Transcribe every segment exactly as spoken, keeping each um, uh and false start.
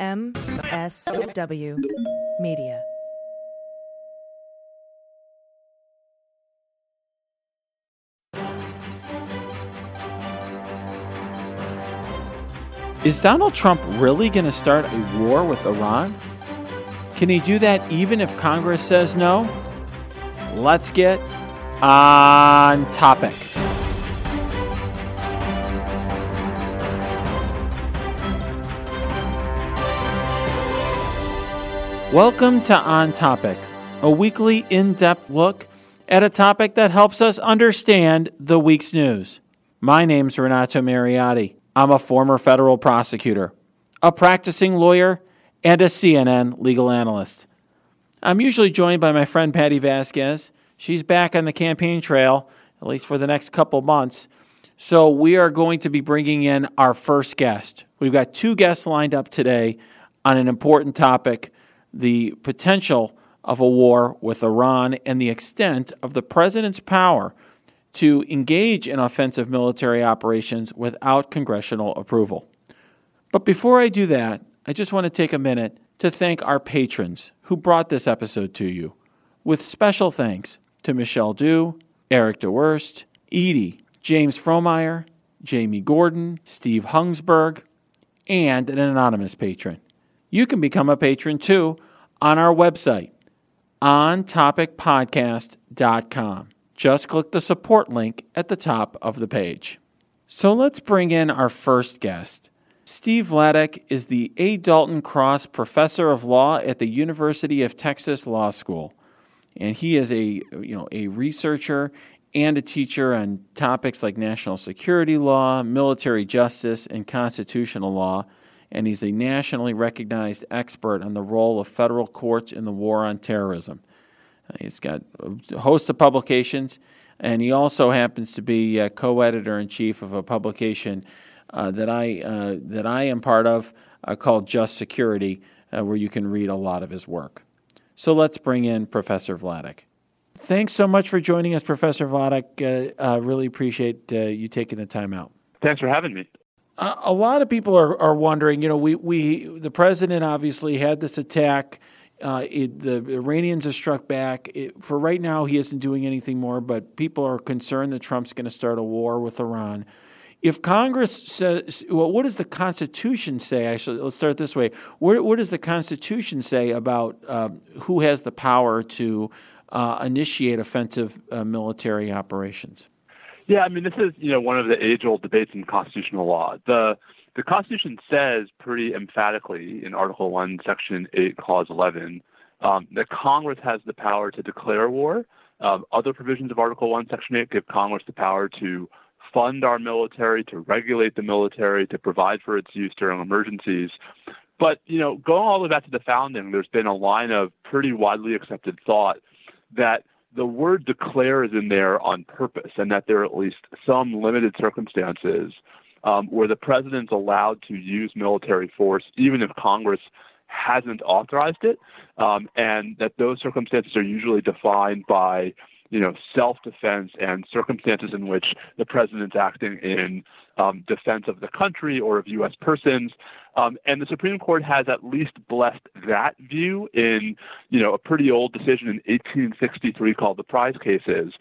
M S W Media. Is Donald Trump really going to start a war with Iran? Can he do that even if Congress says no? Let's get on topic. Welcome to On Topic, a weekly in-depth look at a topic that helps us understand the week's news. My name's Renato Mariotti. I'm a former federal prosecutor, a practicing lawyer, and a C N N legal analyst. I'm usually joined by my friend Patty Vasquez. She's back on the campaign trail, at least for the next couple months. So we are going to be bringing in our first guest. We've got two guests lined up today on an important topic: the potential of a war with Iran and the extent of the president's power to engage in offensive military operations without congressional approval. But before I do that, I just want to take a minute to thank our patrons who brought this episode to you, with special thanks to Michelle Dew, Eric DeWurst, Edie, James Fromier, Jamie Gordon, Steve Hungsberg, and an anonymous patron. You can become a patron, too, on our website, on topic podcast dot com. Just click the support link at the top of the page. So let's bring in our first guest. Steve Vladeck is the A. Dalton Cross Professor of Law at the University of Texas Law School, and he is a you know a researcher and a teacher on topics like national security law, military justice, and constitutional law. And he's a nationally recognized expert on the role of federal courts in the war on terrorism. Uh, he's got a host of publications, and he also happens to be uh, co-editor-in-chief of a publication uh, that I uh, that I am part of uh, called Just Security, uh, where you can read a lot of his work. So let's bring in Professor Vladeck. Thanks so much for joining us, Professor Vladeck. I uh, uh, really appreciate uh, you taking the time out. Thanks for having me. A lot of people are, are wondering, you know, we, we the president obviously had this attack. Uh, it, the Iranians have struck back. It, for right now, he isn't doing anything more, but people are concerned that Trump's going to start a war with Iran. If Congress says, well, what does the Constitution say? Actually, let's start this way. What, what does the Constitution say about uh, who has the power to uh, initiate offensive uh, military operations? Yeah, I mean, this is, you know, one of the age-old debates in constitutional law. The the Constitution says pretty emphatically in Article One, Section eight, Clause eleven, um, that Congress has the power to declare war. Um, other provisions of Article One, Section eight give Congress the power to fund our military, to regulate the military, to provide for its use during emergencies. But, you know, going all the way back to the founding, there's been a line of pretty widely accepted thought that the word declare is in there on purpose, and that there are at least some limited circumstances um, where the president's allowed to use military force, even if Congress hasn't authorized it, um, and that those circumstances are usually defined by, you know, self-defense and circumstances in which the president's acting in um, defense of the country or of U S persons. Um, and the Supreme Court has at least blessed that view in, you know, a pretty old decision in eighteen sixty-three called the Prize Cases.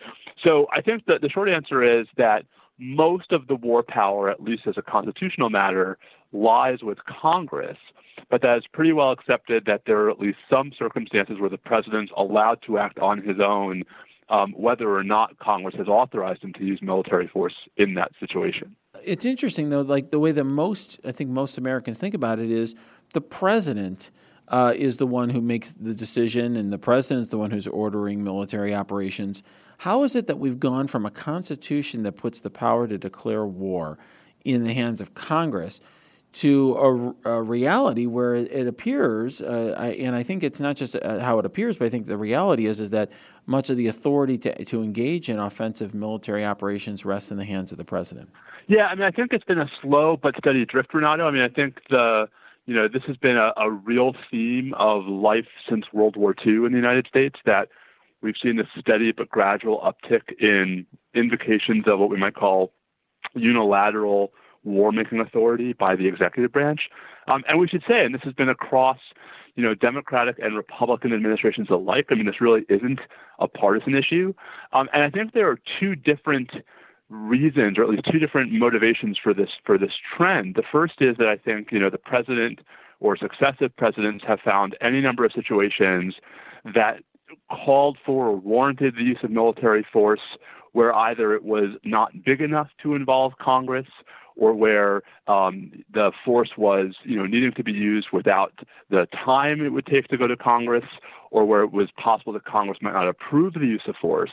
So I think that the short answer is that most of the war power, at least as a constitutional matter, lies with Congress, but that is pretty well accepted that there are at least some circumstances where the president's allowed to act on his own, Um, whether or not Congress has authorized him to use military force in that situation. It's interesting, though, like the way that most, I think most Americans think about it is the president uh, is the one who makes the decision, and the president's the one who's ordering military operations. How is it that we've gone from a constitution that puts the power to declare war in the hands of Congress to a, a reality where it appears, uh, I, and I think it's not just uh, how it appears, but I think the reality is is that much of the authority to, to engage in offensive military operations rests in the hands of the president? Yeah, I mean, I think it's been a slow but steady drift, Renato. I mean, I think the you know this has been a, a real theme of life since World War Two in the United States, that we've seen this steady but gradual uptick in invocations of what we might call unilateral war-making authority by the executive branch. Um, and we should say, and this has been across, you know, Democratic and Republican administrations alike, I mean, this really isn't a partisan issue. Um, and I think there are two different reasons, or at least two different motivations for this for this trend. The first is that I think, you know, the president or successive presidents have found any number of situations that called for or warranted the use of military force where either it was not big enough to involve Congress or where um, the force was, you know, needing to be used without the time it would take to go to Congress, or where it was possible that Congress might not approve the use of force.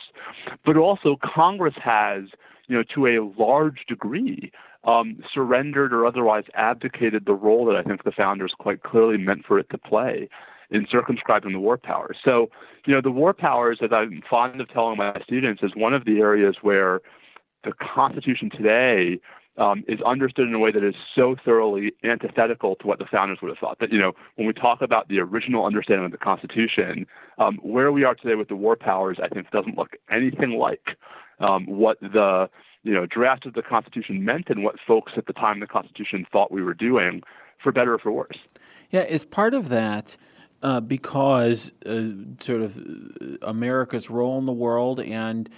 But also Congress has, you know, to a large degree, um, surrendered or otherwise abdicated the role that I think the founders quite clearly meant for it to play in circumscribing the war powers. So, you know, the war powers, as I'm fond of telling my students, is one of the areas where the Constitution today um, is understood in a way that is so thoroughly antithetical to what the founders would have thought. That, you know, when we talk about the original understanding of the Constitution, um, where we are today with the war powers, I think doesn't look anything like um, what the, you know, draft of the Constitution meant and what folks at the time the Constitution thought we were doing, for better or for worse. Yeah, as part of that, Uh, because uh, sort of America's role in the world and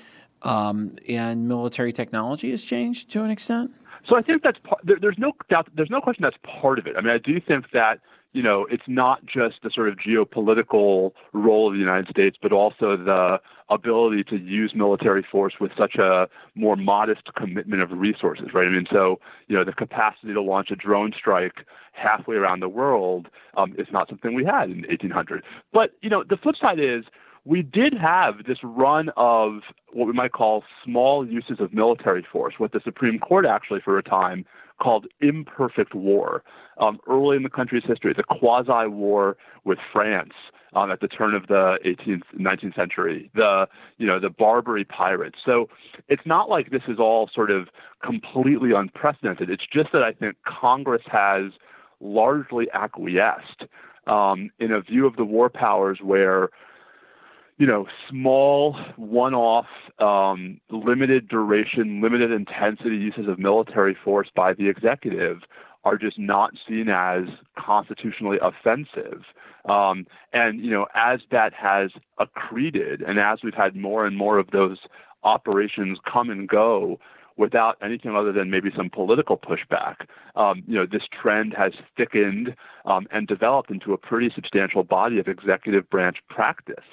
um, and military technology has changed to an extent? So I think that's part, there, there's no doubt, there's no question that's part of it. I mean, I do think that, you know, it's not just the sort of geopolitical role of the United States, but also the ability to use military force with such a more modest commitment of resources, right? I mean, so, you know, the capacity to launch a drone strike halfway around the world um, is not something we had in eighteen hundred. But, you know, the flip side is we did have this run of what we might call small uses of military force, what the Supreme Court actually for a time called imperfect war. Um, early in the country's history, the quasi-war with France um, at the turn of the eighteenth, nineteenth century, the, you know, the Barbary pirates. So it's not like this is all sort of completely unprecedented. It's just that I think Congress has largely acquiesced um, in a view of the war powers where, you know, small, one-off, um, limited duration, limited intensity uses of military force by the executive are just not seen as constitutionally offensive. Um, and, you know, as that has accreted and as we've had more and more of those operations come and go without anything other than maybe some political pushback, um, you know, this trend has thickened um, and developed into a pretty substantial body of executive branch practice.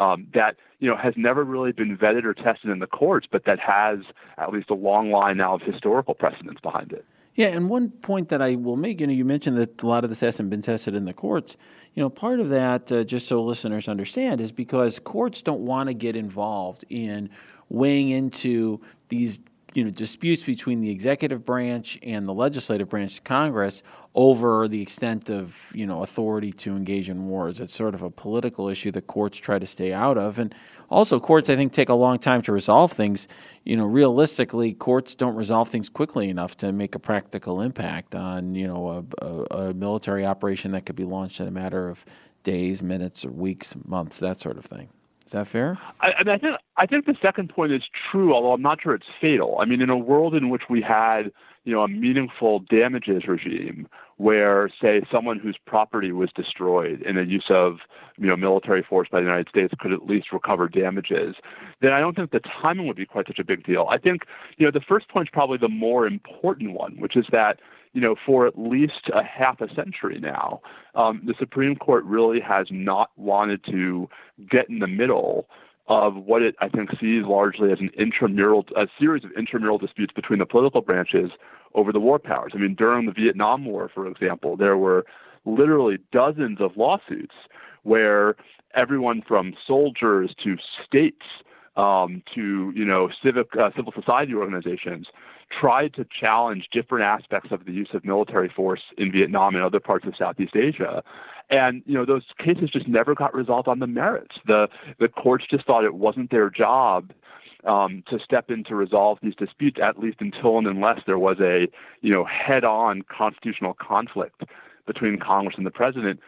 Um, that, you know, has never really been vetted or tested in the courts, but that has at least a long line now of historical precedents behind it. Yeah, and one point that I will make, you know, you mentioned that a lot of this hasn't been tested in the courts. You know, part of that, uh, just so listeners understand, is because courts don't want to get involved in weighing into these, you know, disputes between the executive branch and the legislative branch, Congress, over the extent of, you know, authority to engage in wars. It's sort of a political issue that courts try to stay out of. And also courts, I think, take a long time to resolve things. You know, realistically, courts don't resolve things quickly enough to make a practical impact on, you know, a, a, a military operation that could be launched in a matter of days, minutes, or weeks, months, that sort of thing. Is that fair? I, I, mean, I, think, I think the second point is true, although I'm not sure it's fatal. I mean, in a world in which we had, you know, a meaningful damages regime where, say, someone whose property was destroyed in a use of, you know, military force by the United States could at least recover damages, then I don't think the timing would be quite such a big deal. I think, you know, the first point is probably the more important one, which is that, you know, for at least a half a century now, um, the Supreme Court really has not wanted to get in the middle of what it, I think, sees largely as an intramural, a series of intramural disputes between the political branches over the war powers. I mean, during the Vietnam War, for example, there were literally dozens of lawsuits where everyone from soldiers to states um, to, you know, civic, uh, civil society organizations tried to challenge different aspects of the use of military force in Vietnam and other parts of Southeast Asia. And, you know, those cases just never got resolved on the merits. The the courts just thought it wasn't their job um, to step in to resolve these disputes, at least until and unless there was a, you know, head-on constitutional conflict between Congress and the president.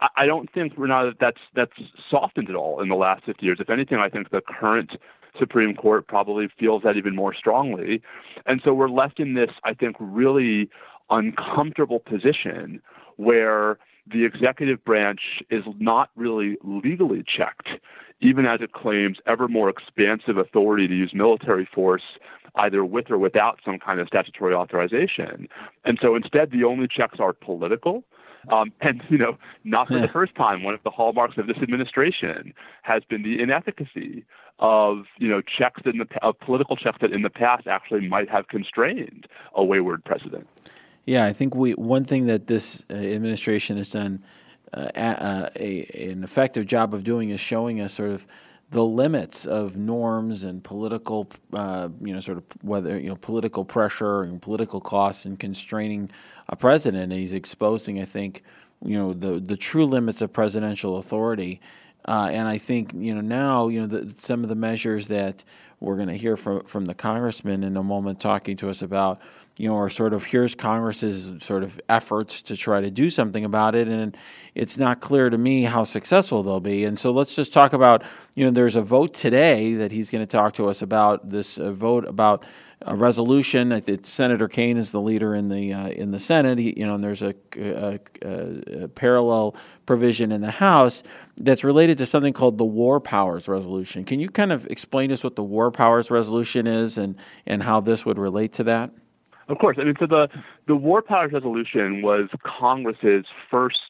I, I don't think we're not, that's, that's softened at all in the last fifty years. If anything, I think the current Supreme Court probably feels that even more strongly. And so we're left in this, I think, really uncomfortable position where the executive branch is not really legally checked, even as it claims ever more expansive authority to use military force, either with or without some kind of statutory authorization. And so instead, the only checks are political. Um, and, you know, not for the first time, one of the hallmarks of this administration has been the inefficacy of, you know, checks in the of political checks that in the past actually might have constrained a wayward precedent. Yeah, I think we one thing that this uh, administration has done uh, a, a, an effective job of doing is showing us sort of the limits of norms and political, uh, you know, sort of whether you know political pressure and political costs and constraining a president. And he's exposing, I think, you know, the the true limits of presidential authority. Uh, and I think, you know, now, you know, the, some of the measures that we're going to hear from from the congressman in a moment talking to us about, you know, are sort of here's Congress's sort of efforts to try to do something about it, and it's not clear to me how successful they'll be. And so let's just talk about, you know, there's a vote today that he's going to talk to us about, this uh, vote about a resolution. I think Senator Kaine is the leader in the uh, in the Senate, he, you know, and there's a, a, a, a parallel provision in the House that's related to something called the War Powers Resolution. Can you kind of explain to us what the War Powers Resolution is and, and how this would relate to that? Of course. I mean, so the, the War Powers Resolution was Congress's first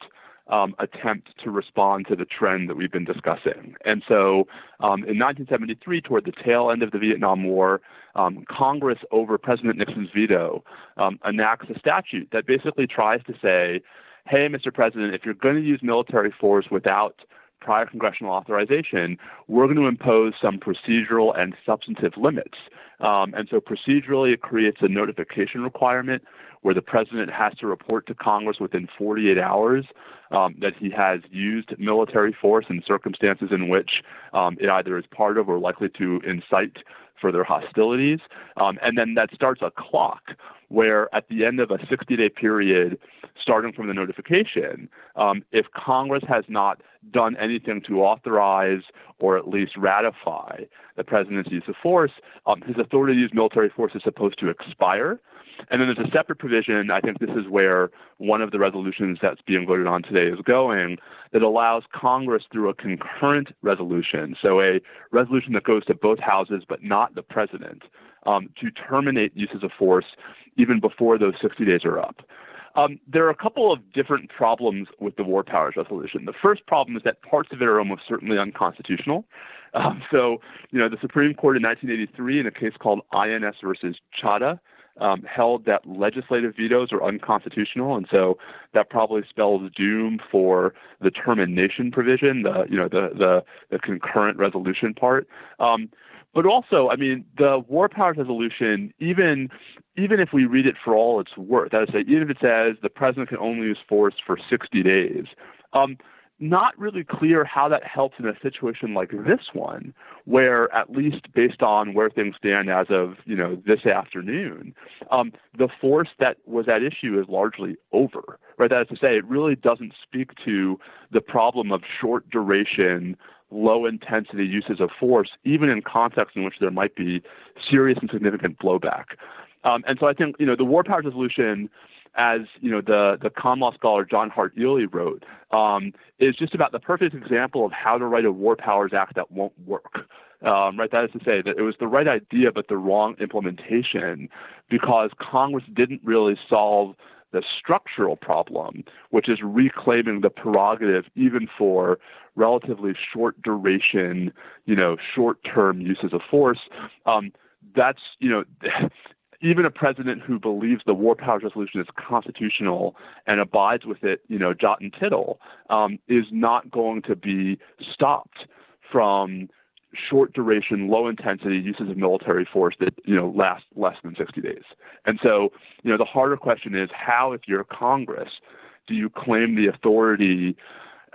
um, attempt to respond to the trend that we've been discussing. And so um, in nineteen seventy-three, toward the tail end of the Vietnam War, um, Congress, over President Nixon's veto, um, enacts a statute that basically tries to say, hey, Mister President, if you're going to use military force without prior congressional authorization, we're going to impose some procedural and substantive limits. Um, and so procedurally, it creates a notification requirement where the president has to report to Congress within forty-eight hours um, that he has used military force in circumstances in which um, it either is part of or likely to incite further hostilities. Um, and then that starts a clock where at the end of a sixty-day period, starting from the notification, um, if Congress has not done anything to authorize or at least ratify the president's use of force, um, his authority to use military force is supposed to expire. And then there's a separate provision, I think this is where one of the resolutions that's being voted on today is going, that allows Congress through a concurrent resolution, so a resolution that goes to both houses but not the president, um, to terminate uses of force even before those sixty days are up. Um, there are a couple of different problems with the War Powers Resolution. The first problem is that parts of it are almost certainly unconstitutional. Um, so, you know, the Supreme Court in nineteen eighty-three in a case called I N S versus Chadha, Um, held that legislative vetoes are unconstitutional, and so that probably spells doom for the termination provision, the you know the the, the concurrent resolution part. Um, but also, I mean, the War Powers Resolution, even even if we read it for all it's worth, that is to say, even if it says the president can only use force for sixty days. Um, Not really clear how that helps in a situation like this one, where at least based on where things stand as of, you know, this afternoon, um, the force that was at issue is largely over, right? That is to say, it really doesn't speak to the problem of short duration, low intensity uses of force, even in contexts in which there might be serious and significant blowback. Um, and so I think, you know, the War Powers Resolution, as you know, the, the common law scholar John Hart Ely wrote, um, is just about the perfect example of how to write a War Powers Act that won't work. Um, right? That is to say that it was the right idea, but the wrong implementation, because Congress didn't really solve the structural problem, which is reclaiming the prerogative even for relatively short duration, you know, short-term uses of force. Um, that's, you know... Even a president who believes the War Powers Resolution is constitutional and abides with it, you know, jot and tittle, um, is not going to be stopped from short duration, low intensity uses of military force that, you know, last less than sixty days. And so, you know, the harder question is how, if you're Congress, do you claim the authority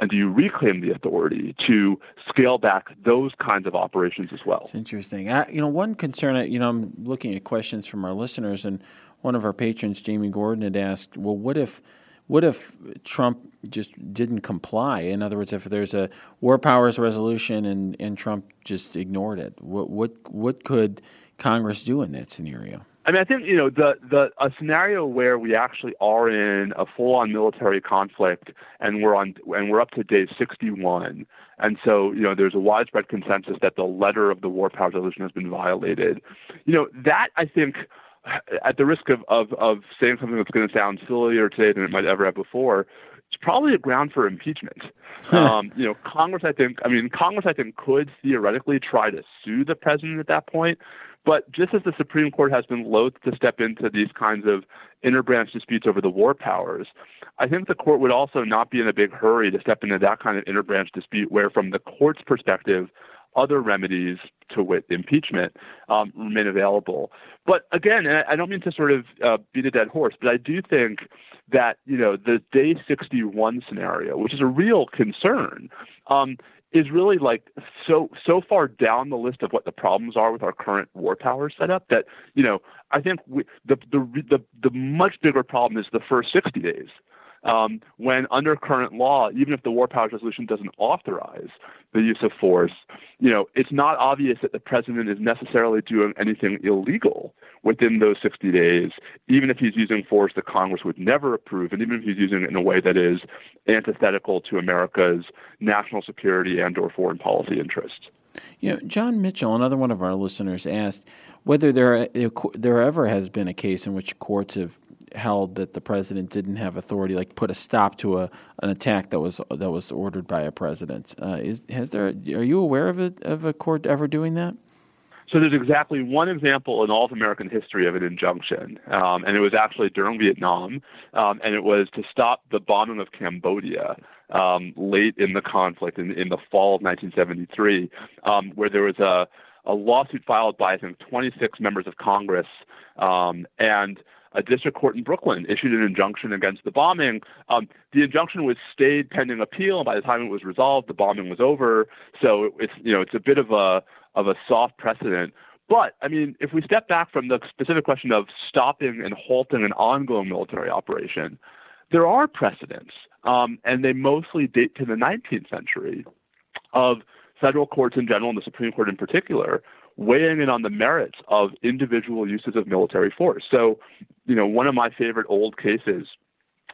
and do you reclaim the authority to scale back those kinds of operations as well? It's interesting. I, you know, one concern, you know, I'm looking at questions from our listeners, and one of our patrons, Jamie Gordon, had asked, well, what if What if Trump just didn't comply? In other words, if there's a War Powers Resolution and, and Trump just ignored it, what what what could Congress do in that scenario? I mean, I think, you know, the, the a scenario where we actually are in a full-on military conflict and we're on and we're up to day sixty-one. And so, you know, there's a widespread consensus that the letter of the War Powers Resolution has been violated. You know, that, I think, at the risk of, of, of saying something that's going to sound sillier today than it might ever have before, it's probably a ground for impeachment. um, you know, Congress, I think, I mean, Congress, I think, could theoretically try to sue the president at that point. But just as the Supreme Court has been loath to step into these kinds of interbranch disputes over the war powers, I think the court would also not be in a big hurry to step into that kind of interbranch dispute where, from the court's perspective, other remedies, to wit impeachment, um, remain available. But again, and I don't mean to sort of uh, beat a dead horse, but I do think that, you know, the day sixty-one scenario, which is a real concern, um, is really like so so far down the list of what the problems are with our current war power setup that, you know, I think we, the, the the the much bigger problem is the first sixty days. Um, when under current law, even if the War Powers Resolution doesn't authorize the use of force, you know, it's not obvious that the president is necessarily doing anything illegal within those sixty days, even if he's using force that Congress would never approve, and even if he's using it in a way that is antithetical to America's national security and or foreign policy interests. You know, John Mitchell, another one of our listeners, asked whether there there ever has been a case in which courts have held that the president didn't have authority, like put a stop to a an attack that was that was ordered by a president. Uh, is has there? Are you aware of a of a court ever doing that? So there's exactly one example in all of American history of an injunction, um, and it was actually during Vietnam, um, and it was to stop the bombing of Cambodia um, late in the conflict in in the fall of nineteen seventy-three, um, where there was a a lawsuit filed by I think twenty-six members of Congress um, and. A district court in Brooklyn issued an injunction against the bombing. Um, the injunction was stayed pending appeal. By the time it was resolved, the bombing was over. So it's you know it's a bit of a of a soft precedent. But I mean, if we step back from the specific question of stopping and halting an ongoing military operation, there are precedents, um, and they mostly date to the nineteenth century, of federal courts in general and the Supreme Court in particular weighing in on the merits of individual uses of military force. So, you know, one of my favorite old cases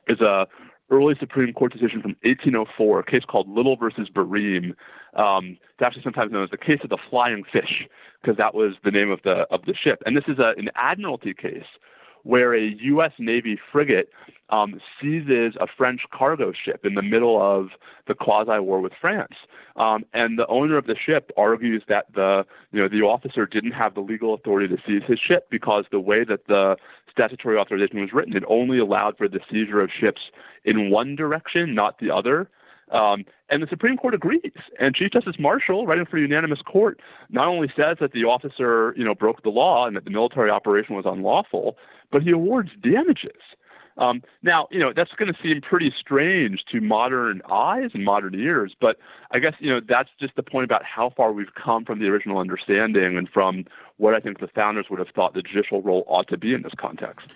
is a early Supreme Court decision from eighteen oh four, a case called Little versus Barreem. Um, it's actually sometimes known as the case of the flying fish, because that was the name of the of the ship. And this is a, an admiralty case where a U S Navy frigate um, seizes a French cargo ship in the middle of the quasi-war with France. Um, and the owner of the ship argues that the, you know, the officer didn't have the legal authority to seize his ship because the way that the statutory authorization was written, it only allowed for the seizure of ships in one direction, not the other. Um, and the Supreme Court agrees. And Chief Justice Marshall, writing for a unanimous court, not only says that the officer, you know, broke the law and that the military operation was unlawful, but he awards damages. Um, now, you know, that's going to seem pretty strange to modern eyes and modern ears, but I guess, you know, that's just the point about how far we've come from the original understanding and from what I think the founders would have thought the judicial role ought to be in this context.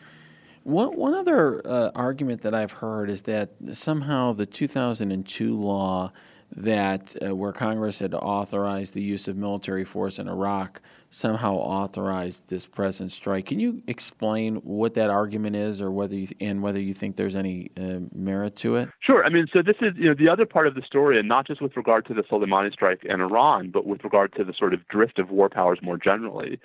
One, one other uh, argument that I've heard is that somehow the two thousand two law that uh, where Congress had authorized the use of military force in Iraq somehow authorized this present strike. Can you explain what that argument is, or whether you, and whether you think there's any uh, merit to it? Sure. I mean, so this is you know the other part of the story, and not just with regard to the Soleimani strike and Iran, but with regard to the sort of drift of war powers more generally.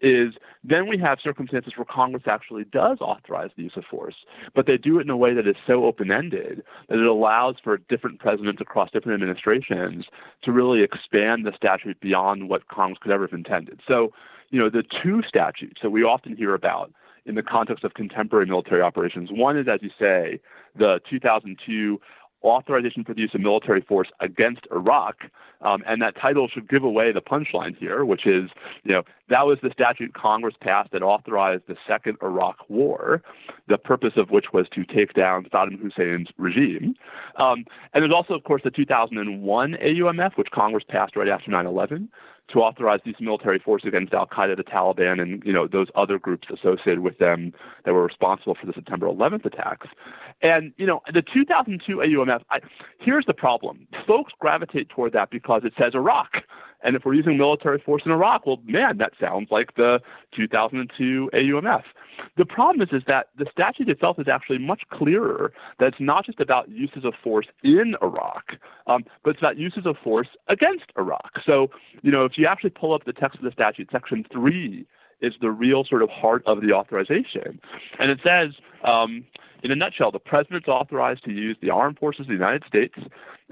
Is then we have circumstances where Congress actually does authorize the use of force, but they do it in a way that is so open-ended that it allows for different presidents across different administrations to really expand the statute beyond what Congress could ever have intended. So, you know, the two statutes that we often hear about in the context of contemporary military operations, one is, as you say, the two thousand two Authorization for the Use of Military Force Against Iraq, um, and that title should give away the punchline here, which is, you know, that was the statute Congress passed that authorized the Second Iraq War, the purpose of which was to take down Saddam Hussein's regime. Um, and there's also, of course, the two thousand one A U M F, which Congress passed right after nine eleven, to authorize these military forces against al-Qaeda, the Taliban, and, you know, those other groups associated with them that were responsible for the September eleventh attacks. And, you know, the two thousand two A U M F, I, here's the problem. Folks gravitate toward that because it says Iraq. And if we're using military force in Iraq, well, man, that sounds like the two thousand two A U M F. The problem is, is that the statute itself is actually much clearer that it's not just about uses of force in Iraq, um, but it's about uses of force against Iraq. So, you know, if you actually pull up the text of the statute, Section three is the real sort of heart of the authorization. And it says, um, in a nutshell, the president's authorized to use the armed forces of the United States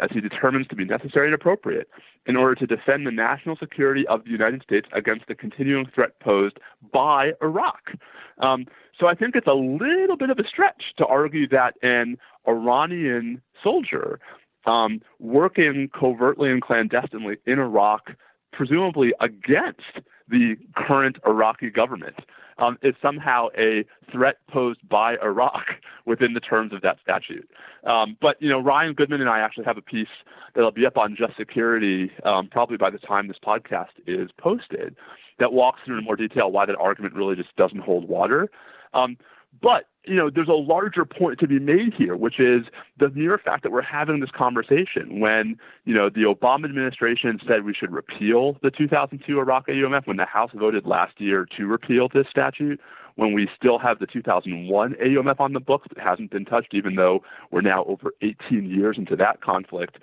as he determines to be necessary and appropriate in order to defend the national security of the United States against the continuing threat posed by Iraq. Um, so I think it's a little bit of a stretch to argue that an Iranian soldier um, working covertly and clandestinely in Iraq, presumably against the current Iraqi government, um, is somehow a threat posed by Iraq within the terms of that statute. Um, but, you know, Ryan Goodman and I actually have a piece that'll be up on Just Security um, probably by the time this podcast is posted that walks through in more detail why that argument really just doesn't hold water. Um, but, you know, there's a larger point to be made here, which is the mere fact that we're having this conversation when, you know, the Obama administration said we should repeal the two thousand two Iraq A U M F, when the House voted last year to repeal this statute, when we still have the two thousand one A U M F on the books that hasn't been touched, even though we're now over eighteen years into that conflict,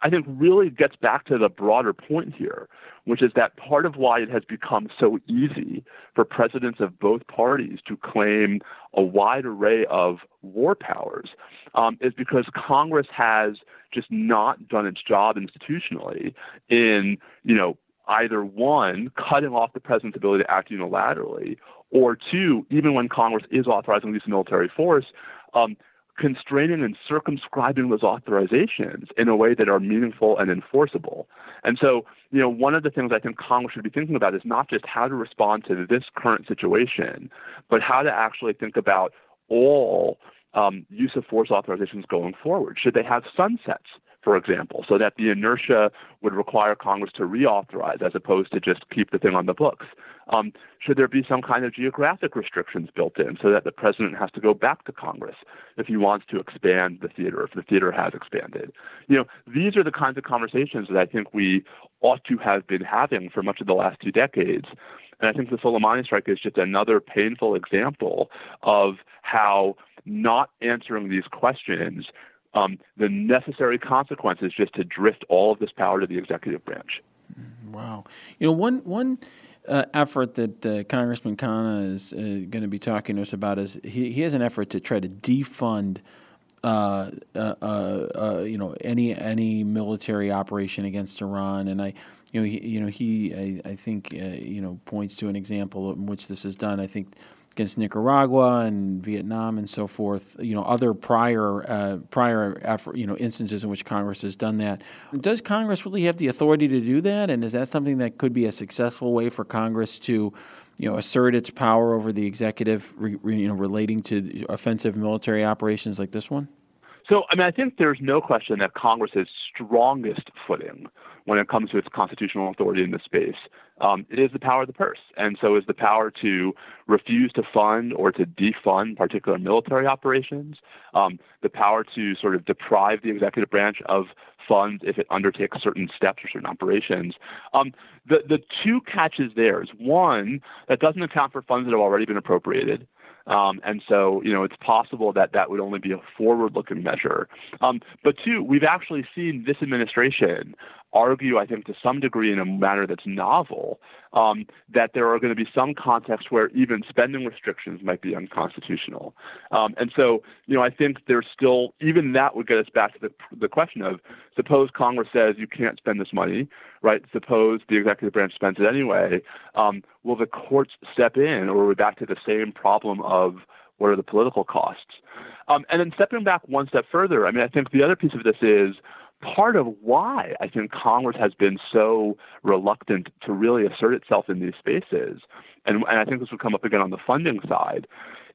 I think really gets back to the broader point here, which is that part of why it has become so easy for presidents of both parties to claim a wide array of war powers um, is because Congress has just not done its job institutionally in, you know, either one, cutting off the president's ability to act unilaterally, or two, even when Congress is authorizing these military force, um, constraining and circumscribing those authorizations in a way that are meaningful and enforceable. And so, you know, one of the things I think Congress should be thinking about is not just how to respond to this current situation, but how to actually think about all um, use of force authorizations going forward. Should they have sunsets, for example, so that the inertia would require Congress to reauthorize as opposed to just keep the thing on the books? Um, should there be some kind of geographic restrictions built in so that the president has to go back to Congress if he wants to expand the theater, if the theater has expanded? You know, these are the kinds of conversations that I think we ought to have been having for much of the last two decades. And I think the Soleimani strike is just another painful example of how not answering these questions, Um, the necessary consequences just to drift all of this power to the executive branch. Wow. You know, one one uh, effort that uh, Congressman Khanna is uh, going to be talking to us about is he, he has an effort to try to defund, uh, uh, uh, uh, you know, any any military operation against Iran. And I, you know, he, you know, he I, I think, uh, you know, points to an example in which this is done, I think, against Nicaragua and Vietnam and so forth, you know, other prior uh, prior effort, you know, instances in which Congress has done that. Does Congress really have the authority to do that? And is that something that could be a successful way for Congress to, you know, assert its power over the executive, re, re, you know, relating to offensive military operations like this one? So, I mean, I think there's no question that Congress's strongest footing when it comes to its constitutional authority in this space, um, it is the power of the purse. And so is the power to refuse to fund or to defund particular military operations, um, the power to sort of deprive the executive branch of funds if it undertakes certain steps or certain operations. Um, the, the two catches there is, one, that doesn't account for funds that have already been appropriated. Um, and so, you know, it's possible that that would only be a forward-looking measure. Um, but two, we've actually seen this administration argue, I think, to some degree in a manner that's novel, um, that there are going to be some contexts where even spending restrictions might be unconstitutional. Um, and so, you know, I think there's still, even that would get us back to the, the question of, suppose Congress says you can't spend this money, right? Suppose the executive branch spends it anyway. Um, will the courts step in, or are we back to the same problem of what are the political costs? Um, and then stepping back one step further, I mean, I think the other piece of this is, part of why I think Congress has been so reluctant to really assert itself in these spaces, and, and I think this would come up again on the funding side,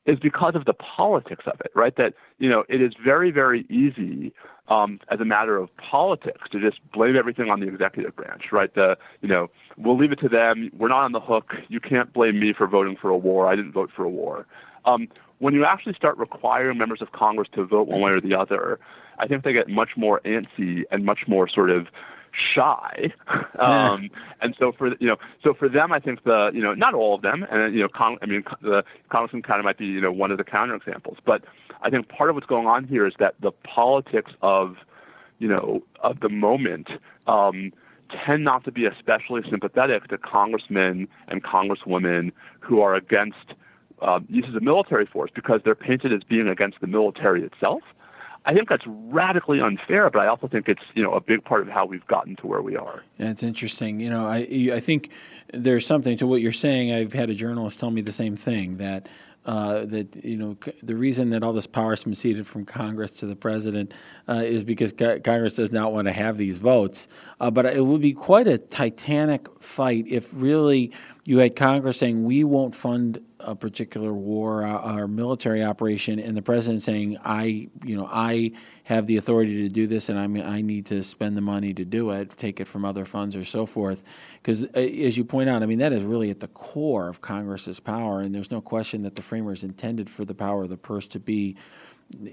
is because of the politics of it, right? That, you know, it is very, very easy um, as a matter of politics to just blame everything on the executive branch, right? The, you know, we'll leave it to them. We're not on the hook. You can't blame me for voting for a war. I didn't vote for a war. Um, when you actually start requiring members of Congress to vote one way or the other, I think they get much more antsy and much more sort of shy. Um, and so for, you know, so for them, I think the, you know, not all of them, and, you know, Cong- I mean, the Congressman kind of might be, you know, one of the counterexamples, but I think part of what's going on here is that the politics of, you know, of the moment, um, tend not to be especially sympathetic to congressmen and congresswomen who are against uh, uses of military force because they're painted as being against the military itself. I think that's radically unfair, but I also think it's, you know, a big part of how we've gotten to where we are. That's interesting. You know, I I think there's something to what you're saying. I've had a journalist tell me the same thing, that uh, that you know the reason that all this power has been ceded from Congress to the president uh, is because Congress does not want to have these votes. Uh, but it would be quite a titanic fight if really you had Congress saying we won't fund a particular war or military operation, and the president saying, "I, you know, I have the authority to do this, and I mean, I need to spend the money to do it, take it from other funds or so forth." Because, as you point out, I mean, that is really at the core of Congress's power, and there's no question that the framers intended for the power of the purse to be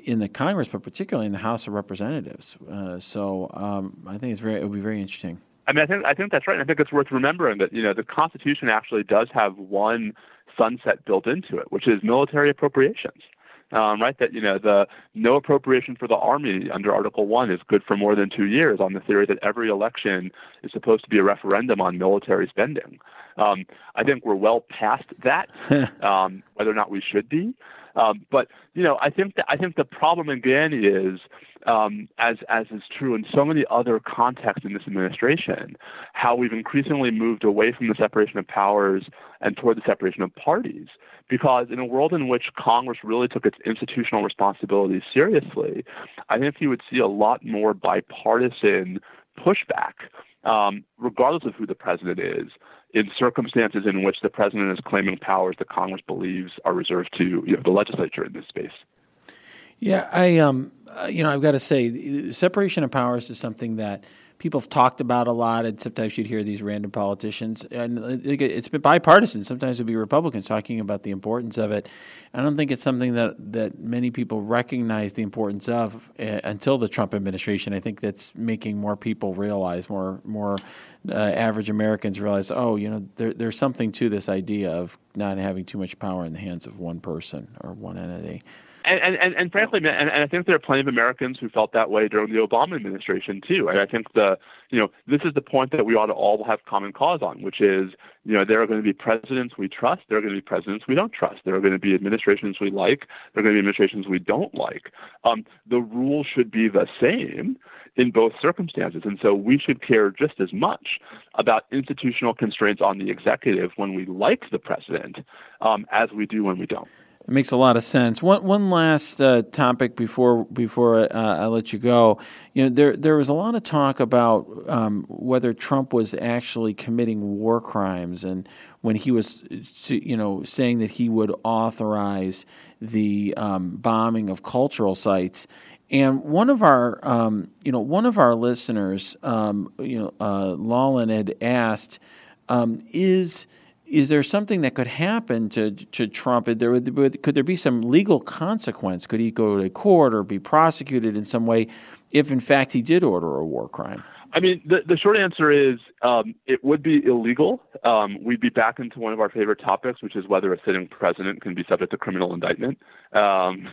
in the Congress, but particularly in the House of Representatives. Uh, so, um, I think it's very, it would be very interesting. I mean, I think I think that's right, and I think it's worth remembering that, you know, the Constitution actually does have one sunset built into it, which is military appropriations, um, right? That, you know, the no appropriation for the Army under Article One is good for more than two years on the theory that every election is supposed to be a referendum on military spending. Um, I think we're well past that, um, whether or not we should be. Um, but, you know, I think that I think the problem again is, um, as as is true in so many other contexts in this administration, how we've increasingly moved away from the separation of powers and toward the separation of parties. Because in a world in which Congress really took its institutional responsibilities seriously, I think you would see a lot more bipartisan pushback, um, regardless of who the president is, in circumstances in which the president is claiming powers that Congress believes are reserved to, you know, the legislature in this space. Yeah, I, um, you know, I've got to say, separation of powers is something that people have talked about a lot, and sometimes you'd hear these random politicians, and it's been bipartisan. Sometimes it'd be Republicans talking about the importance of it. I don't think it's something that, that many people recognize the importance of until the Trump administration. I think that's making more people realize, more more uh, average Americans realize, oh, you know, there, there's something to this idea of not having too much power in the hands of one person or one entity. And, and, and frankly, and, and I think there are plenty of Americans who felt that way during the Obama administration too. And I think the, you know, this is the point that we ought to all have common cause on, which is, you know, there are going to be presidents we trust, there are going to be presidents we don't trust, there are going to be administrations we like, there are going to be administrations we don't like. Um, the rules should be the same in both circumstances, and so we should care just as much about institutional constraints on the executive when we like the president, um, as we do when we don't. It makes a lot of sense. One one last uh, topic before before uh, I let you go. You know, there there was a lot of talk about um, whether Trump was actually committing war crimes, and when he was, you know, saying that he would authorize the um, bombing of cultural sites. And one of our, um, you know, one of our listeners, um, you know, uh, Lawlin had asked, um, is. Is there something that could happen to to Trump? There would, could there be some legal consequence? Could he go to court or be prosecuted in some way if, in fact, he did order a war crime? I mean, the, the short answer is um, it would be illegal. Um, we'd be back into one of our favorite topics, which is whether a sitting president can be subject to criminal indictment. Um,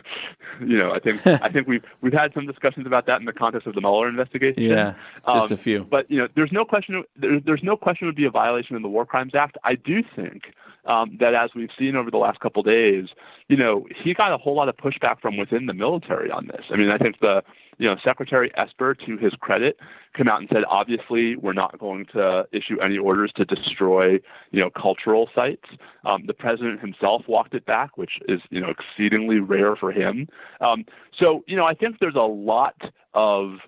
you know, I think I think we've we've had some discussions about that in the context of the Mueller investigation. Yeah, just um, a few. But you know, there's no question. There, there's no question it would be a violation of the War Crimes Act. I do think um, that as we've seen over the last couple of days, you know, he got a whole lot of pushback from within the military on this. I mean, I think the You know, Secretary Esper, to his credit, came out and said, obviously, we're not going to issue any orders to destroy, you know, cultural sites. Um, the president himself walked it back, which is, you know, exceedingly rare for him. Um, so, you know, I think there's a lot of,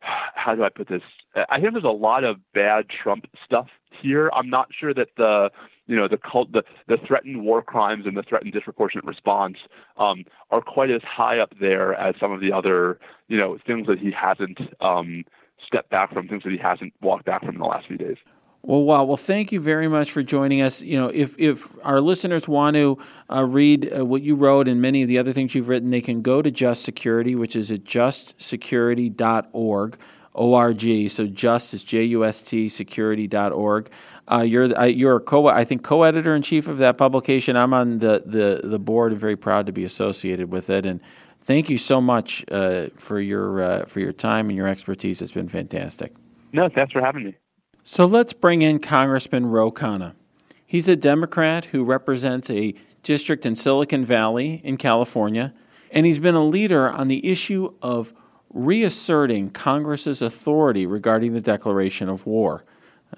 how do I put this? I think there's a lot of bad Trump stuff here. I'm not sure that the you know, the cult, the, the threatened war crimes and the threatened disproportionate response um, are quite as high up there as some of the other, you know, things that he hasn't um, stepped back from, things that he hasn't walked back from in the last few days. Well, wow. Well, thank you very much for joining us. You know, if, if our listeners want to uh, read uh, what you wrote and many of the other things you've written, they can go to Just Security, which is at just security dot org. O R G. So Just is J U S T, security dot org. Uh, you're I, you're a co I think co-editor in chief of that publication. I'm on the, the, the board and very proud to be associated with it. And thank you so much uh, for your uh, for your time and your expertise. It's been fantastic. No, thanks for having me. So let's bring in Congressman Ro Khanna. He's a Democrat who represents a district in Silicon Valley in California, and he's been a leader on the issue of reasserting Congress's authority regarding the declaration of war.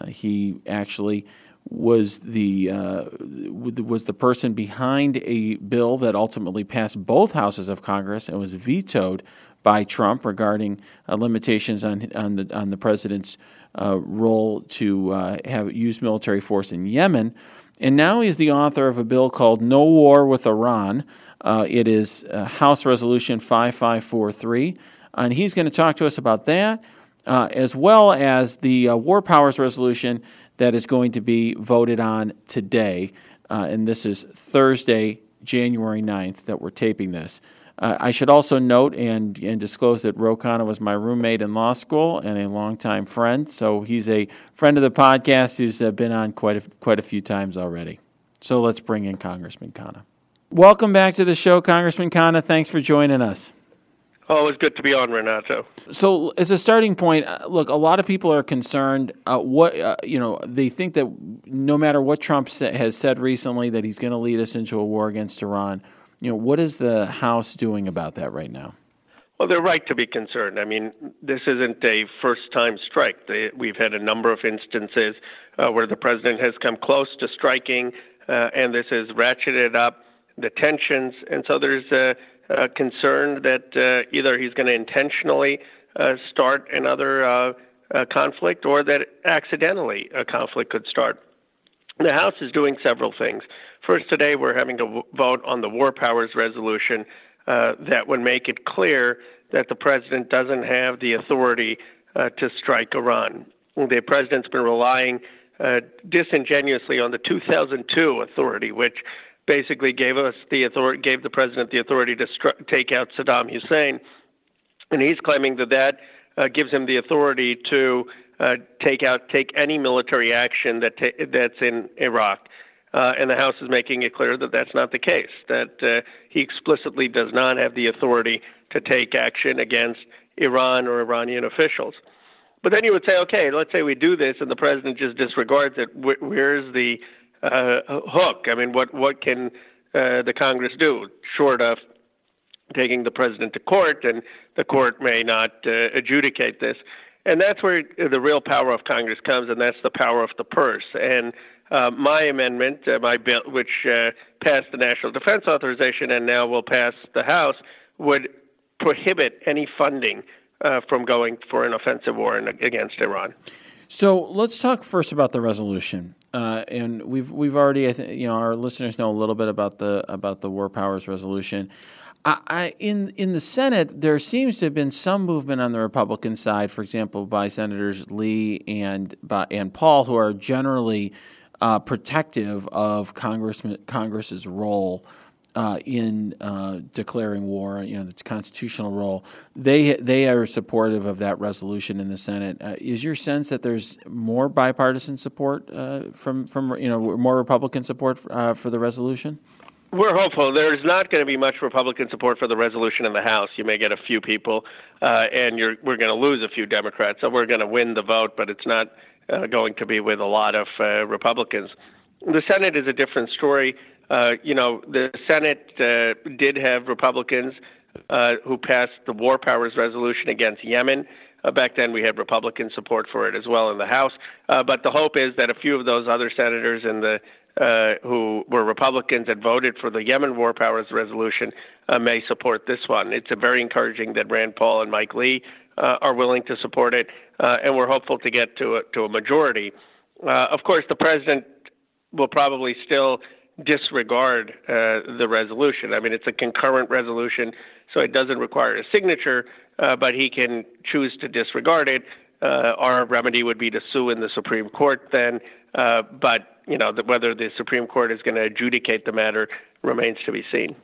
Uh, he actually was the uh, was the person behind a bill that ultimately passed both houses of Congress and was vetoed by Trump regarding uh, limitations on on the on the president's uh, role to uh, have use military force in Yemen. And now he's the author of a bill called No War With Iran. Uh, it is uh, House Resolution five five four three. And he's going to talk to us about that, uh, as well as the uh, War Powers Resolution that is going to be voted on today. Uh, and this is Thursday, January ninth, that we're taping this. Uh, I should also note and, and disclose that Ro Khanna was my roommate in law school and a longtime friend. So he's a friend of the podcast who's uh, been on quite a, quite a few times already. So let's bring in Congressman Khanna. Welcome back to the show, Congressman Khanna. Thanks for joining us. Oh, it's good to be on, Renato. So, as a starting point, look, a lot of people are concerned. Uh, what uh, you know, they think that no matter what Trump sa- has said recently, that he's going to lead us into a war against Iran. You know, what is the House doing about that right now? Well, they're right to be concerned. I mean, this isn't a first-time strike. They, we've had a number of instances uh, where the president has come close to striking, uh, and this has ratcheted up the tensions. And so there's a Uh, concerned that uh, either he's going to intentionally uh, start another uh, uh, conflict or that accidentally a conflict could start. The House is doing several things. First, today we're having to w- vote on the War Powers Resolution uh, that would make it clear that the president doesn't have the authority uh, to strike Iran. The president's been relying uh, disingenuously on the two thousand two authority, which basically gave us the authority, gave the president the authority to stru- take out Saddam Hussein, and he's claiming that that uh, gives him the authority to uh, take out take any military action that ta- that's in Iraq. Uh, and the House is making it clear that that's not the case. That uh, he explicitly does not have the authority to take action against Iran or Iranian officials. But then you would say, okay, let's say we do this, and the president just disregards it. Wh- where's the Uh, hook. I mean, what what can uh, the Congress do short of taking the president to court? And the court may not uh, adjudicate this. And that's where the real power of Congress comes, and that's the power of the purse. And uh, my amendment, uh, my bill, which uh, passed the National Defense Authorization and now will pass the House, would prohibit any funding uh, from going for an offensive war in, against Iran. So let's talk first about the resolution. Uh, and we've we've already, I think, you know, our listeners know a little bit about the about the War Powers Resolution. I, I, in in the Senate, there seems to have been some movement on the Republican side, for example, by Senators Lee and by, and Paul, who are generally uh, protective of Congress Congress's role uh, in uh, declaring war. You know, its constitutional role. They they are supportive of that resolution in the Senate. Uh, is your sense that there's more bipartisan support uh, from from you know more Republican support uh, for the resolution? We're hopeful. There's not going to be much Republican support for the resolution in the House. You may get a few people, uh, and you're we're going to lose a few Democrats. So we're going to win the vote, but it's not uh, going to be with a lot of uh, Republicans. The Senate is a different story. Uh, you know, the Senate uh, did have Republicans uh, who passed the War Powers Resolution against Yemen. Uh, back then we had Republican support for it as well in the House. Uh, but the hope is that a few of those other senators in the uh, who were Republicans and voted for the Yemen War Powers Resolution uh, may support this one. It's a very encouraging that Rand Paul and Mike Lee uh, are willing to support it, uh, and we're hopeful to get to a, to a majority. Uh, of course, the president will probably still disregard uh, the resolution. I mean, it's a concurrent resolution, so it doesn't require a signature, uh, but he can choose to disregard it. Uh, our remedy would be to sue in the Supreme Court then, uh, but, you know, the, whether the Supreme Court is going to adjudicate the matter remains to be seen.